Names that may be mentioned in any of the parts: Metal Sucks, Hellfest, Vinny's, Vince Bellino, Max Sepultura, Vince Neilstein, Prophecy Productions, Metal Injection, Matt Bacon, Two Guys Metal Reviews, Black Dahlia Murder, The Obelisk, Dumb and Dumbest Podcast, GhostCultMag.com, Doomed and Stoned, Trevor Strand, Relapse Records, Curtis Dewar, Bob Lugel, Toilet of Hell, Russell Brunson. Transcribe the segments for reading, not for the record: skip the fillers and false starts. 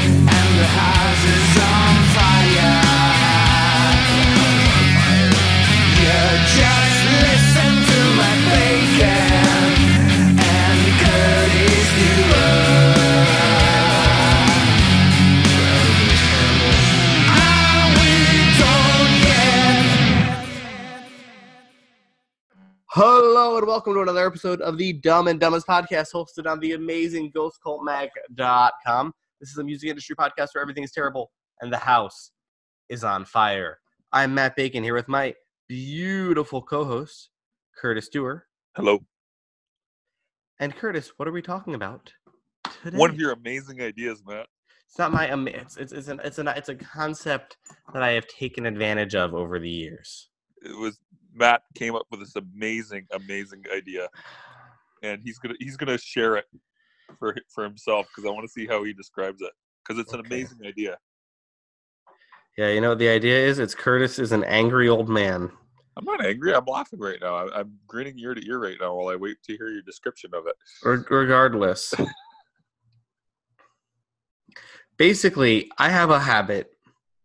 and the house is on fire. You just listen to my bacon and Curtis Nero. Are we done yet? Hello and welcome to another episode of the Dumb and Dumbest Podcast, hosted on the amazing GhostCultMag.com. This is a music industry podcast where everything is terrible and the house is on fire. I'm Matt Bacon here with my beautiful co-host, Curtis Dewar. Hello. And Curtis, what are we talking about today? One of your amazing ideas, Matt. It's not my it's a concept that I have taken advantage of over the years. It was Matt came up with this amazing idea, and he's gonna share it for himself because I want to see how he describes it, because it's an amazing idea. Yeah, you know what the idea is? It's Curtis is an angry old man. I'm not angry. I'm laughing right now. I'm grinning ear to ear right now while I wait to hear your description of it. Regardless. Basically, I have a habit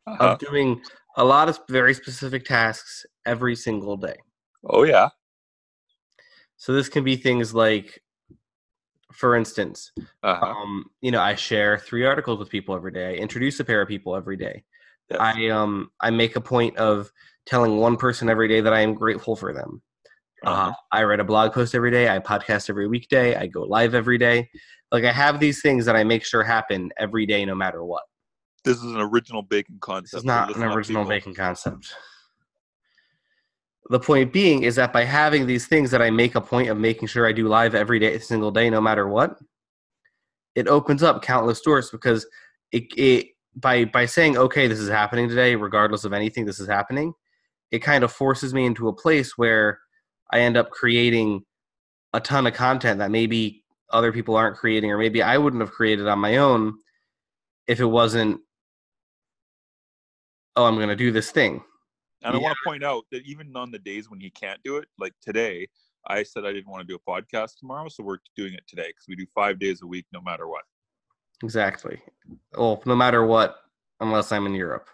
of doing a lot of very specific tasks every single day. Oh, yeah. So this can be things like, for instance, I share 3 articles with people every day. I introduce a pair of people every day. Yes. I make a point of telling one person every day that I am grateful for them. I write a blog post every day. I podcast every weekday. I go live every day. Like, I have these things that I make sure happen every day, no matter what. This is an original Bacon concept. This is not an original Bacon concept. The point being is that by having these things that I make a point of making sure I do live every day, single day, no matter what, it opens up countless doors, because by saying, okay, this is happening today, regardless of anything, this is happening, it kind of forces me into a place where I end up creating a ton of content that maybe other people aren't creating, or maybe I wouldn't have created on my own if it wasn't, oh, I'm going to do this thing. And yeah. I want to point out that even on the days when he can't do it, like today, I said I didn't want to do a podcast tomorrow, so we're doing it today, because we do 5 days a week no matter what. Exactly. Well, no matter what, unless I'm in Europe.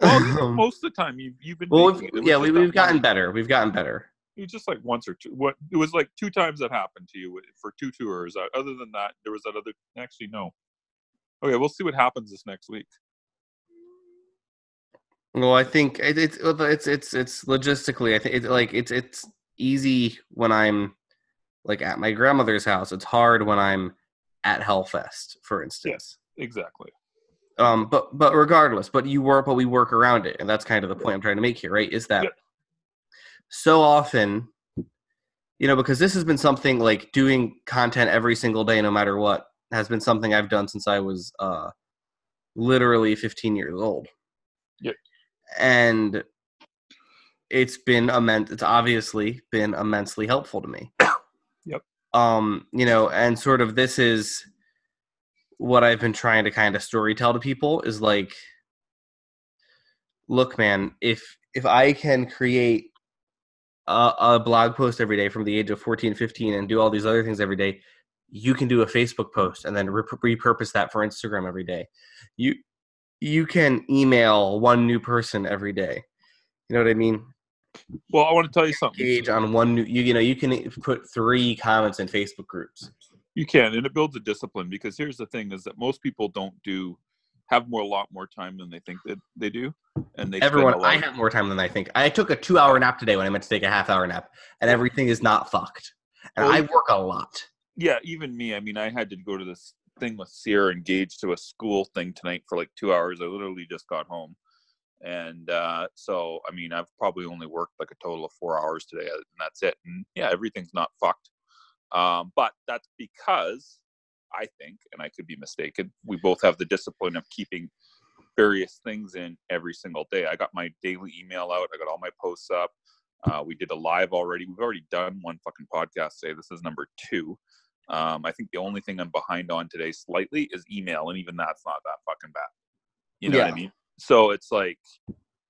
Well, most of the time you've been. Well, we've gotten better. We've gotten better. It was just like once or two. What it was like 2 times that happened to you for 2 tours. Other than that, there was that other. Actually, no. Okay, we'll see what happens this next week. Well, I think it's logistically. I think it's easy when I'm like at my grandmother's house. It's hard when I'm at Hellfest, for instance. Yes, exactly. But regardless, but we work around it, and that's kind of the point I'm trying to make here, right? Is that so often, because this has been something like doing content every single day, no matter what, has been something I've done since I was literally 15 years old. Yeah, and it's obviously been immensely helpful to me. And sort of this is what I've been trying to kind of storytell to people is like, look, man, if I can create a blog post every day from the age of 14, 15 and do all these other things every day, you can do a Facebook post and then repurpose that for Instagram every day. You can email one new person every day. You know what I mean? Well, I want to tell you something. Engage on one new, you can put 3 comments in Facebook groups. You can, and it builds a discipline, because here's the thing: is that most people have a lot more time than they think that they do, and I have more time than I think. I took a 2-hour nap today when I meant to take a half-hour nap, and everything is not fucked. And I work a lot. Yeah, even me. I mean, I had to go to this thing with Sierra engaged to a school thing tonight for like 2 hours. I literally just got home. And so, I mean, I've probably only worked like a total of 4 hours today, and that's it. And yeah, everything's not fucked. But that's because I think, and I could be mistaken, we both have the discipline of keeping various things in every single day. I got my daily email out. I got all my posts up. We did a live already. We've already done 1 fucking podcast today. This is number 2. I think the only thing I'm behind on today slightly is email. And even that's not that fucking bad. You know what I mean? So it's like,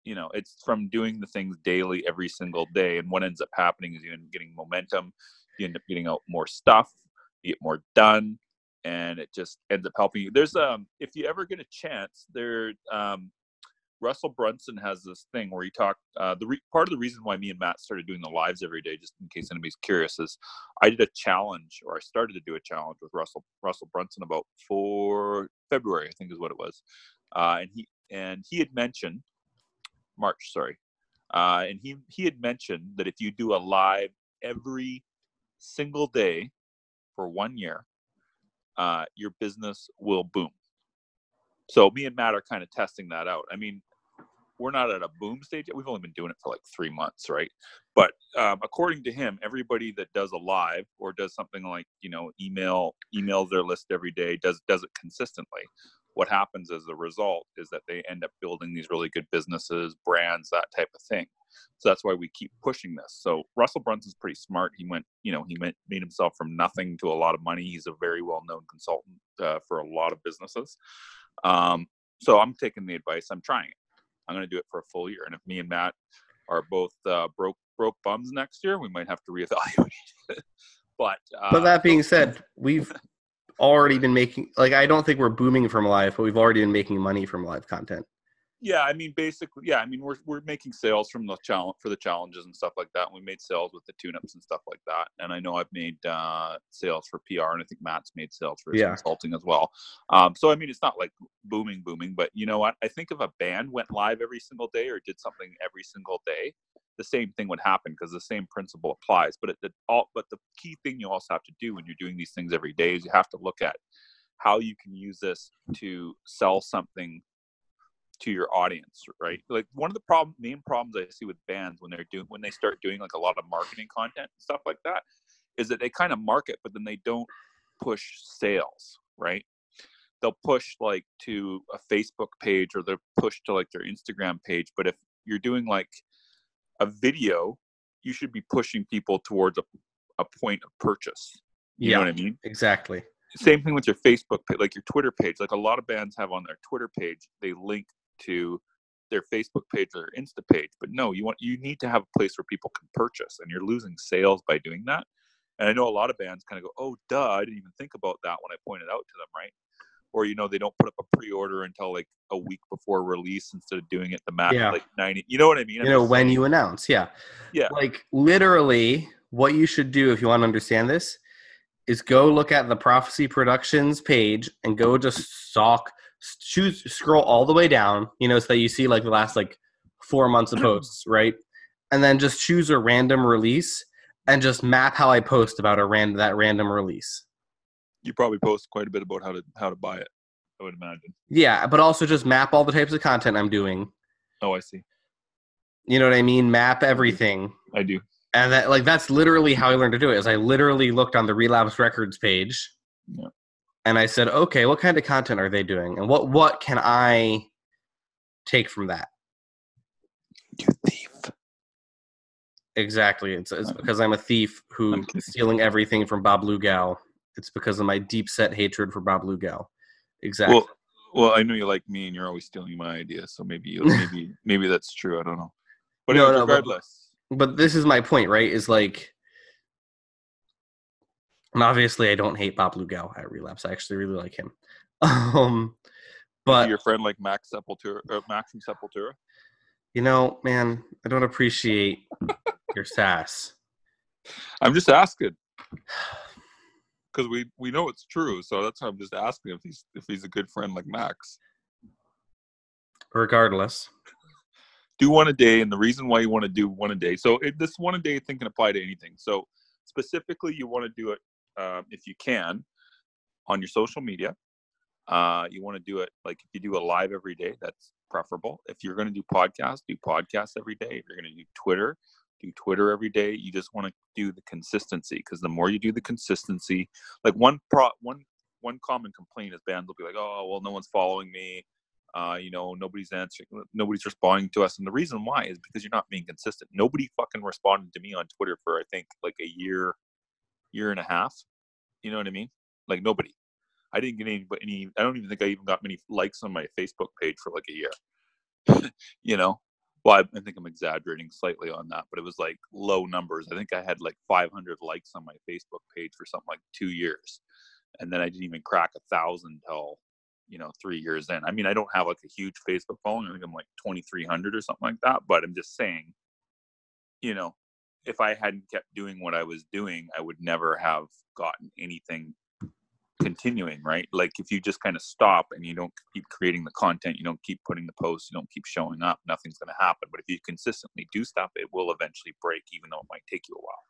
it's from doing the things daily every single day. And what ends up happening is you end up getting momentum. You end up getting out more stuff. you get more done, and it just ends up helping you. There's if you ever get a chance, there Russell Brunson has this thing where he talked, part of the reason why me and Matt started doing the lives every day, just in case anybody's curious, is I did a challenge, or I started to do a challenge with Russell Brunson about February, I think is what it was. And he had mentioned March, sorry. And he had mentioned that if you do a live every single day for 1 year, your business will boom. So me and Matt are kind of testing that out. I mean, we're not at a boom stage yet. We've only been doing it for like 3 months, right? But according to him, everybody that does a live or does something like, you know, emails their list every day, does it consistently, what happens as a result is that they end up building these really good businesses, brands, that type of thing. So that's why we keep pushing this. So Russell Brunson's pretty smart. He made himself from nothing to a lot of money. He's a very well-known consultant for a lot of businesses. So I'm taking the advice. I'm trying it. I'm going to do it for a full year. And if me and Matt are both broke bums next year, we might have to reevaluate it. But that being said, we've already been making, like, I don't think we're booming from live, but we've already been making money from live content. Yeah. I mean, basically, yeah. I mean, we're making sales from the challenge for the challenges and stuff like that. And we made sales with the tune-ups and stuff like that. And I know I've made sales for PR, and I think Matt's made sales for his consulting as well. So I mean, it's not like booming, but you know what? I think if a band went live every single day or did something every single day, the same thing would happen because the same principle applies. But the key thing you also have to do when you're doing these things every day is you have to look at how you can use this to sell something to your audience, right? Like one of the main problems I see with bands when they start doing like a lot of marketing content and stuff like that is that they kind of market, but then they don't push sales, right? They'll push like to a Facebook page, or they'll push to like their Instagram page. But if you're doing like a video, you should be pushing people towards a point of purchase. You know what I mean? Exactly. Same thing with your Facebook page, like your Twitter page. Like a lot of bands have on their Twitter page, they link to their Facebook page or their Insta page, but no, you need to have a place where people can purchase, and you're losing sales by doing that. And I know a lot of bands kind of go, oh, duh, I didn't even think about that when I pointed out to them, right? Or, you know, they don't put up a pre-order until like a week before release instead of doing it the math, like 90, you know what I mean? When you announce, yeah. Like literally what you should do if you want to understand this is go look at the Prophecy Productions page and go just scroll all the way down, you know, so that you see like the last like 4 months of posts, right? And then just choose a random release and just map how I post about that random release. You probably post quite a bit about how to buy it, I would imagine. Yeah, but also just map all the types of content I'm doing. Oh, I see. You know what I mean? Map everything. I do. And that, like, that's literally how I learned to do it. Is I literally looked on the Relapse Records page. Yeah. And I said, okay, what kind of content are they doing? And what can I take from that? You thief. Exactly. It's because I'm a thief who is stealing everything from Bob Lugel. It's because of my deep-set hatred for Bob Lugel. Exactly. Well, I know you like me, and you're always stealing my ideas, so maybe that's true. I don't know. But no, regardless. But this is my point, right? Is like... And obviously, I don't hate Bob Lugel at Relapse. I actually really like him. But your friend like Max Sepultura? You know, man, I don't appreciate your sass. I'm just asking because we know it's true, so that's why I'm just asking if he's a good friend like Max. Regardless, do one a day, and the reason why you want to do one a day. So this one a day thing can apply to anything. So specifically, you want to do it. If you can, on your social media, you want to do it like if you do a live every day, that's preferable. If you're going to do podcasts every day. If you're going to do Twitter every day. You just want to do the consistency, because the more you do the consistency, like one common complaint is bands will be like, oh, well, no one's following me. You know, nobody's answering, nobody's responding to us. And the reason why is because you're not being consistent. Nobody fucking responded to me on Twitter for, I think, like a year and a half. You know what I mean? Like nobody. I didn't get any, I don't even think I even got many likes on my Facebook page for like a year. You know, Well, I think I'm exaggerating slightly on that, but it was like low numbers. I think I had like 500 likes on my Facebook page for something like 2 years. And then I didn't even crack 1,000 till, 3 years in. I mean, I don't have like a huge Facebook following. I think I'm like 2,300 or something like that. But I'm just saying, if I hadn't kept doing what I was doing, I would never have gotten anything continuing, right? Like if you just kind of stop and you don't keep creating the content, you don't keep putting the posts, you don't keep showing up, nothing's going to happen. But if you consistently do stuff, it will eventually break, even though it might take you a while.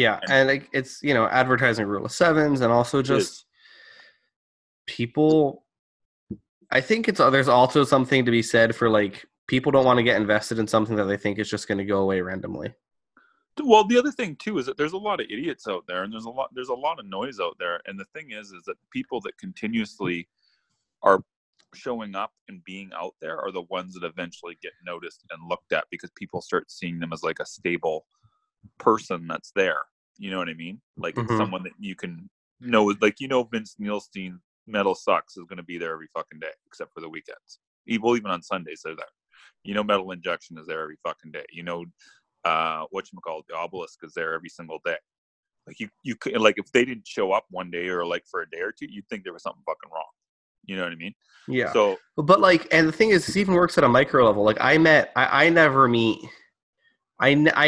Yeah. And like it's, advertising rule of sevens, and also just people, I think there's also something to be said for like, people don't want to get invested in something that they think is just going to go away randomly. Well, the other thing too is that there's a lot of idiots out there, and there's a lot of noise out there. And the thing is that people that continuously are showing up and being out there are the ones that eventually get noticed and looked at, because people start seeing them as like a stable person that's there. You know what I mean? Like it's someone that you can know, like, Vince Neilstein, Metal Sucks, is going to be there every fucking day, except for the weekends. Even on Sundays, they're there. Metal Injection is there every fucking day. The Obelisk is there every single day. Like you could, like if they didn't show up one day or like for a day or two, you'd think there was something fucking wrong. You know what I mean? Yeah. So, but like, and the thing is, this even works at a micro level. Like I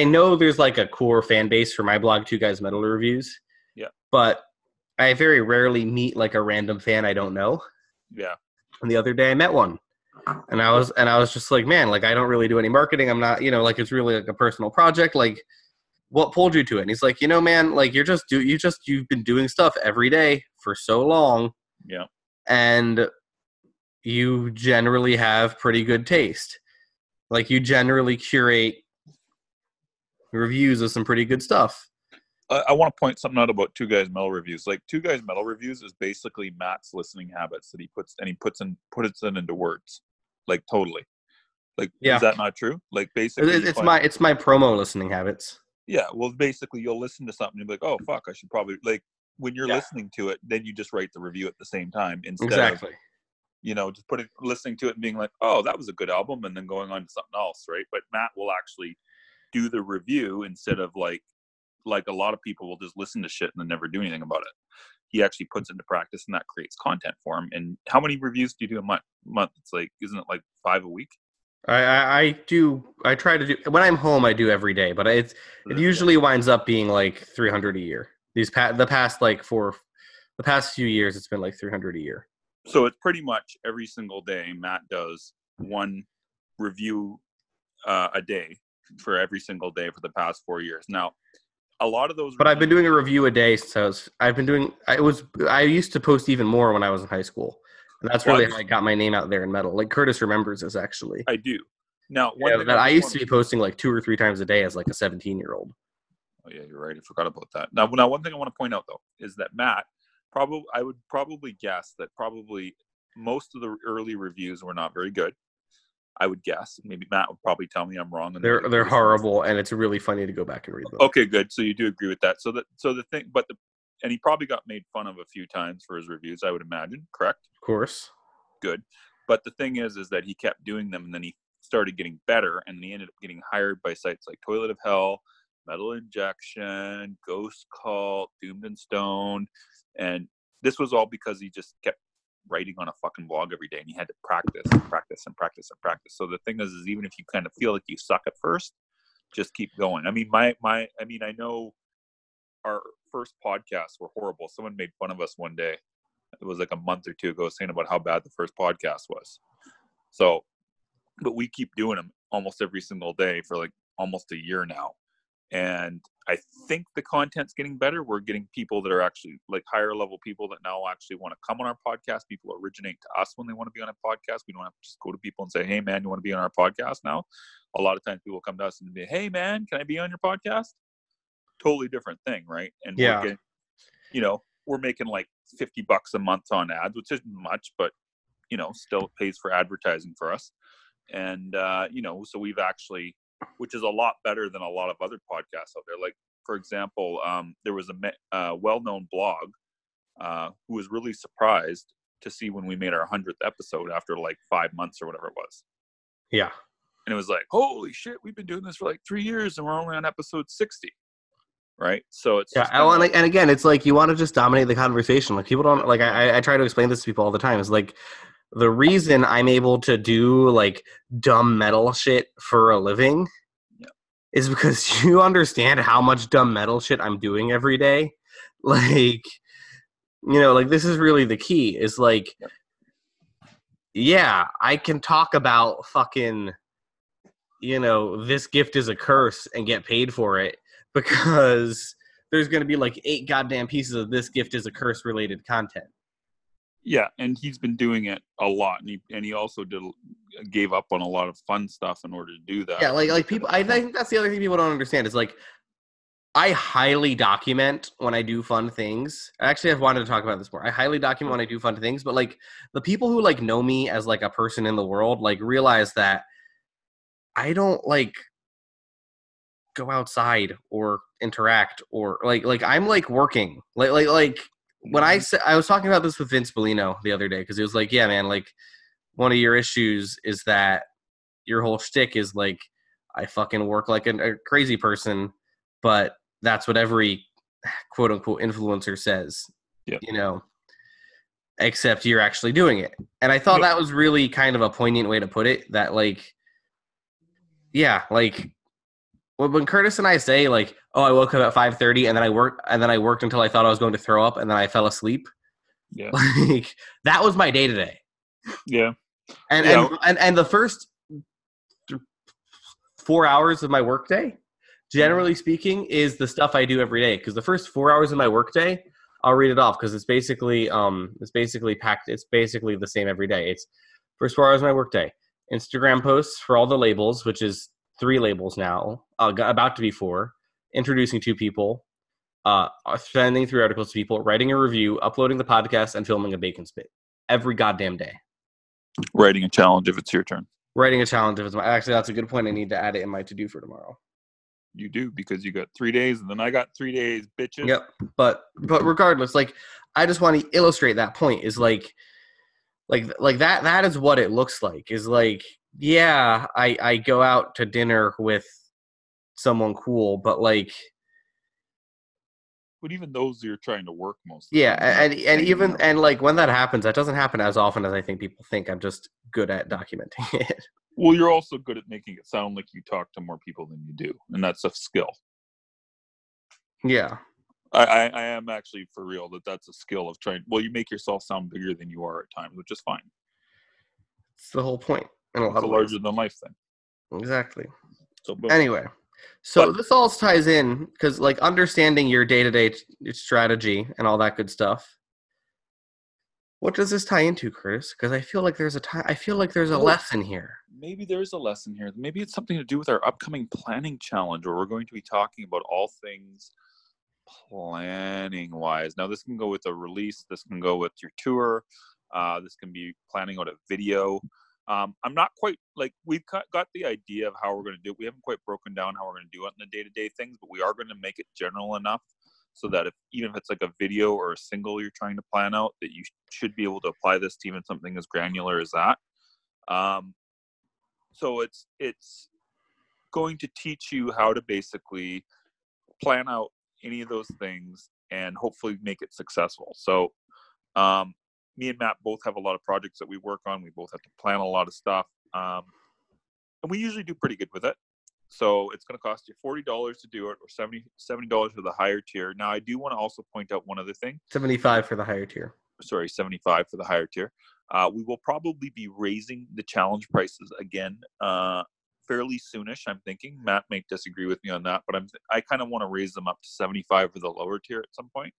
know there's like a core fan base for my blog, Two Guys Metal Reviews. Yeah. But I very rarely meet like a random fan I don't know. Yeah. And the other day I met one. And I was just like, man, like I don't really do any marketing. I'm not, like it's really like a personal project. Like, what pulled you to it? And he's like, man, like you've been doing stuff every day for so long. Yeah. And you generally have pretty good taste. Like you generally curate reviews of some pretty good stuff. I want to point something out about Two Guys Metal Reviews. Like Two Guys Metal Reviews is basically Matt's listening habits that he puts it into words. Like totally. Like yeah. Is that not true? Like basically it's my promo listening habits. Yeah, well basically you'll listen to something and be like, "Oh fuck, I should probably like when you're listening to it, then you just write the review at the same time instead of just listening to it and being like, "Oh, that was a good album," and then going on to something else, right? But Matt will actually do the review instead of like a lot of people will just listen to shit and then never do anything about it. He actually puts into practice, and that creates content for him. And how many reviews do you do a month? It's like, isn't it like 5 a week? I do. I try to do when I'm home. I do every day, but it usually winds up being like 300 a year. The past few years, it's been like 300 a year. So it's pretty much every single day. Matt does one review a day for every single day for the past 4 years now. A lot of those, but I've been doing a review a day since I used to post even more when I was in high school, and that's really how I got my name out there in metal. Like Curtis remembers this actually. I do now. I used to be posting like 2 or 3 times a day as like a 17-year-old. Oh yeah, you're right. I forgot about that. Now, one thing I want to point out though is that Matt I would guess that most of the early reviews were not very good. I would guess. Maybe Matt would probably tell me I'm wrong. They're horrible, and it's really funny to go back and read them. Okay, good. So you do agree with that. So he probably got made fun of a few times for his reviews, I would imagine, correct? Of course. Good. But the thing is that he kept doing them, and then he started getting better, and he ended up getting hired by sites like Toilet of Hell, Metal Injection, Ghost Cult, Doomed and Stoned, and this was all because he just kept writing on a fucking blog every day, and you had to practice. So the thing is even if you kind of feel like you suck at first, just keep going. I mean, I know our first podcasts were horrible. Someone made fun of us one day. It was like a month or two ago, saying about how bad the first podcast was. So, but we keep doing them almost every single day for like almost a year now. And I think the content's getting better. We're getting people that are actually like higher level people that now actually want to come on our podcast. People originate to us when they want to be on a podcast. We don't have to just go to people and say, "Hey man, you want to be on our podcast now?" A lot of times people come to us and be, "Hey man, can I be on your podcast?" Totally different thing, right? And we're getting, we're making like $50 a month on ads, which isn't much, but still pays for advertising for us. And so we've actually, which is a lot better than a lot of other podcasts out there. Like, for example, there was a well-known blog who was really surprised to see when we made our 100th episode after like 5 months or whatever it was. Yeah. And it was like, holy shit, we've been doing this for like 3 years and we're only on episode 60. Right. So it's, yeah. And again, it's like, you want to just dominate the conversation. Like people don't like, I try to explain this to people all the time. It's like, the reason I'm able to do like dumb metal shit for a living is because you understand how much dumb metal shit I'm doing every day. Like, you know, like this is really the key is like, yeah, I can talk about fucking, you know, this gift is a curse and get paid for it because there's going to be like 8 goddamn pieces of this gift is a curse related content. Yeah, and he's been doing it a lot, and he also gave up on a lot of fun stuff in order to do that. Yeah, like people, I think that's the other thing people don't understand is like, I highly document when I do fun things. Actually, I've wanted to talk about this more. I highly document when I do fun things, but like the people who like know me as like a person in the world like realize that I don't like go outside or interact or like I'm like working like. When I said, I was talking about this with Vince Bellino the other day, because he was like, yeah, man, like one of your issues is that your whole shtick is like, I fucking work like a crazy person, but that's what every quote unquote influencer says, you know, except you're actually doing it. And I thought that was really kind of a poignant way to put it, that like, yeah, like when Curtis and I say like, oh, I woke up at 5:30 and then I worked until I thought I was going to throw up and then I fell asleep. Yeah. Like that was my day today. Yeah. And the first 4 hours of my workday, generally speaking, is the stuff I do every day. Because the first 4 hours of my workday, I'll read it off because it's basically the same every day. It's first 4 hours of my workday. Instagram posts for all the labels, which is 3 labels now, about to be 4. Introducing 2 people, sending 3 articles to people, writing a review, uploading the podcast, and filming a bacon spit every goddamn day. Writing a challenge if it's your turn. Writing a challenge if it's my... Actually, that's a good point. I need to add it in my to-do for tomorrow. You do, because you got 3 days, and then I got 3 days, bitches. Yep, but regardless, like, I just want to illustrate that point, is like that is what it looks like, is like, yeah, I go out to dinner with someone cool, but like, but even those you're trying to work most. Yeah, and like when that happens, that doesn't happen as often as I think people think. I'm just good at documenting it. Well, you're also good at making it sound like you talk to more people than you do, and that's a skill. Yeah, I am actually for real. That's a skill of trying. Well, you make yourself sound bigger than you are at times, which is fine. It's the whole point. And it's a larger than life thing. Exactly. So boom. Anyway. So this all ties in because, like, understanding your day-to-day strategy and all that good stuff. What does this tie into, Curtis? Because I feel like there's a lesson here. Maybe there is a lesson here. Maybe it's something to do with our upcoming planning challenge, where we're going to be talking about all things planning-wise. Now, this can go with a release. This can go with your tour. This can be planning out a video. I'm not quite, like, we've got the idea of how we're going to do it. We haven't quite broken down how we're going to do it in the day-to-day things, but we are going to make it general enough so that even if it's like a video or a single you're trying to plan out, that you should be able to apply this to even something as granular as that. So it's going to teach you how to basically plan out any of those things and hopefully make it successful. So, me and Matt both have a lot of projects that we work on. We both have to plan a lot of stuff. And we usually do pretty good with it. So it's going to cost you $40 to do it, or $70 for the higher tier. Now, I do want to also point out one other thing. $75 for the higher tier. Sorry, $75 for the higher tier. We will probably be raising the challenge prices again fairly soonish, I'm thinking. Matt may disagree with me on that, but I kind of want to raise them up to $75 for the lower tier at some point,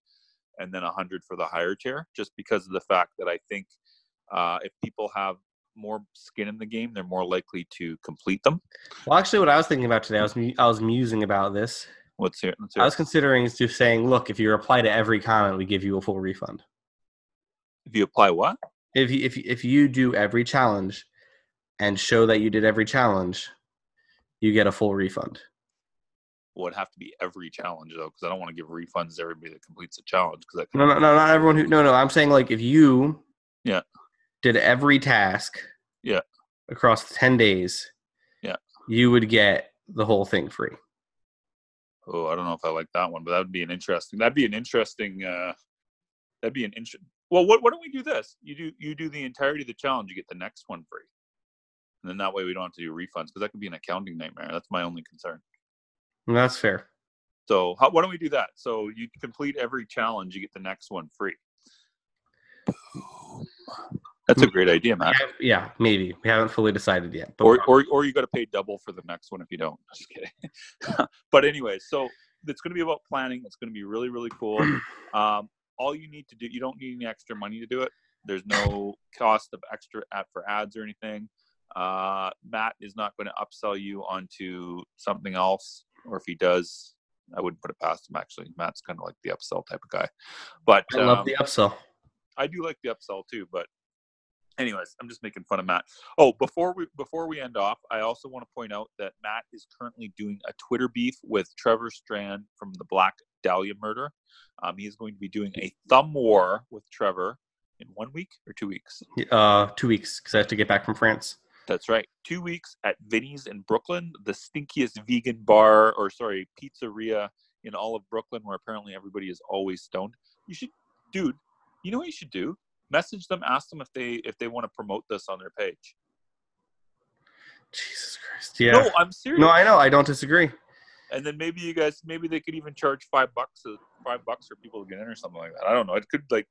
and then $100 for the higher tier, just because of the fact that I think if people have more skin in the game, they're more likely to complete them. Well, actually, what I was thinking about today, I was musing about this. Let's hear it. I was considering just saying, look, if you reply to every comment, we give you a full refund. If you apply what? If you do every challenge and show that you did every challenge, you get a full refund. Well, it'd have to be every challenge though, because I don't want to give refunds to everybody that completes a challenge. Because no, not everyone who. No, I'm saying like if you did every task across 10 days, you would get the whole thing free. Oh, I don't know if I like that one, but that would be an interesting. Well, why don't we do this? You do the entirety of the challenge. You get the next one free, and then that way we don't have to do refunds, because that could be an accounting nightmare. That's my only concern. That's fair. So why don't we do that? So you complete every challenge, you get the next one free. Boom. That's a great idea, Matt. Yeah, maybe. We haven't fully decided yet. But or you got to pay double for the next one if you don't. Just kidding. But anyway, so it's going to be about planning. It's going to be really, really cool. All you need to do, you don't need any extra money to do it. There's no cost of extra for ads or anything. Matt is not going to upsell you onto something else. Or if he does, I wouldn't put it past him, actually. Matt's kind of like the upsell type of guy. But I love the upsell. I do like the upsell too, but anyways, I'm just making fun of Matt. Oh, before we end off, I also want to point out that Matt is currently doing a Twitter beef with Trevor Strand from the Black Dahlia Murder. He is going to be doing a thumb war with Trevor in 1 week or 2 weeks? 2 weeks, because I have to get back from France. That's right. 2 weeks at Vinny's in Brooklyn, the stinkiest vegan bar, pizzeria in all of Brooklyn, where apparently everybody is always stoned. You should, dude, you know what you should do? Message them, ask them if they want to promote this on their page. Jesus Christ. Yeah. No, I'm serious. No, I know. I don't disagree. And then maybe they could even charge $5 for people to get in or something like that. I don't know. It could be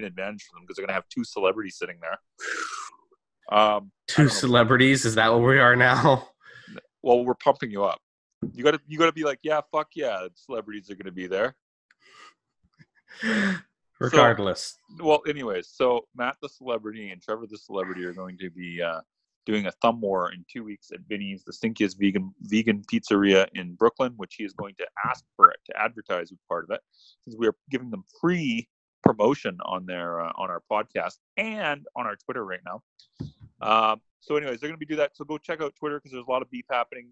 an advantage for them, because they're going to have two celebrities sitting there. Two celebrities? Is that what we are now? Well, we're pumping you up. You gotta be like, yeah, fuck yeah, celebrities are going to be there. Regardless. So Matt the celebrity and Trevor the celebrity are going to be doing a thumb war in 2 weeks at Vinny's, the stinkiest vegan pizzeria in Brooklyn, which he is going to ask for it to advertise as part of it, since we are giving them free promotion on their on our podcast and on our Twitter right now. So anyways, they're going to be doing that. So go check out Twitter, because there's a lot of beef happening.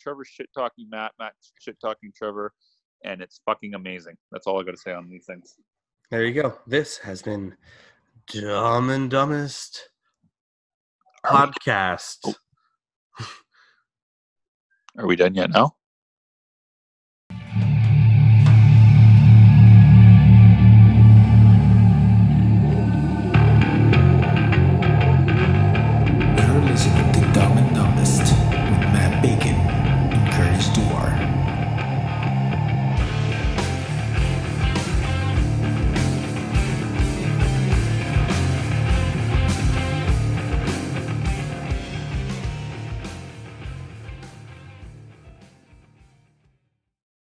Trevor's shit-talking Matt, Matt's shit-talking Trevor, and it's fucking amazing. That's all I got to say on these things. There you go. This has been Dumb and Dumbest Podcast. Are we done yet now?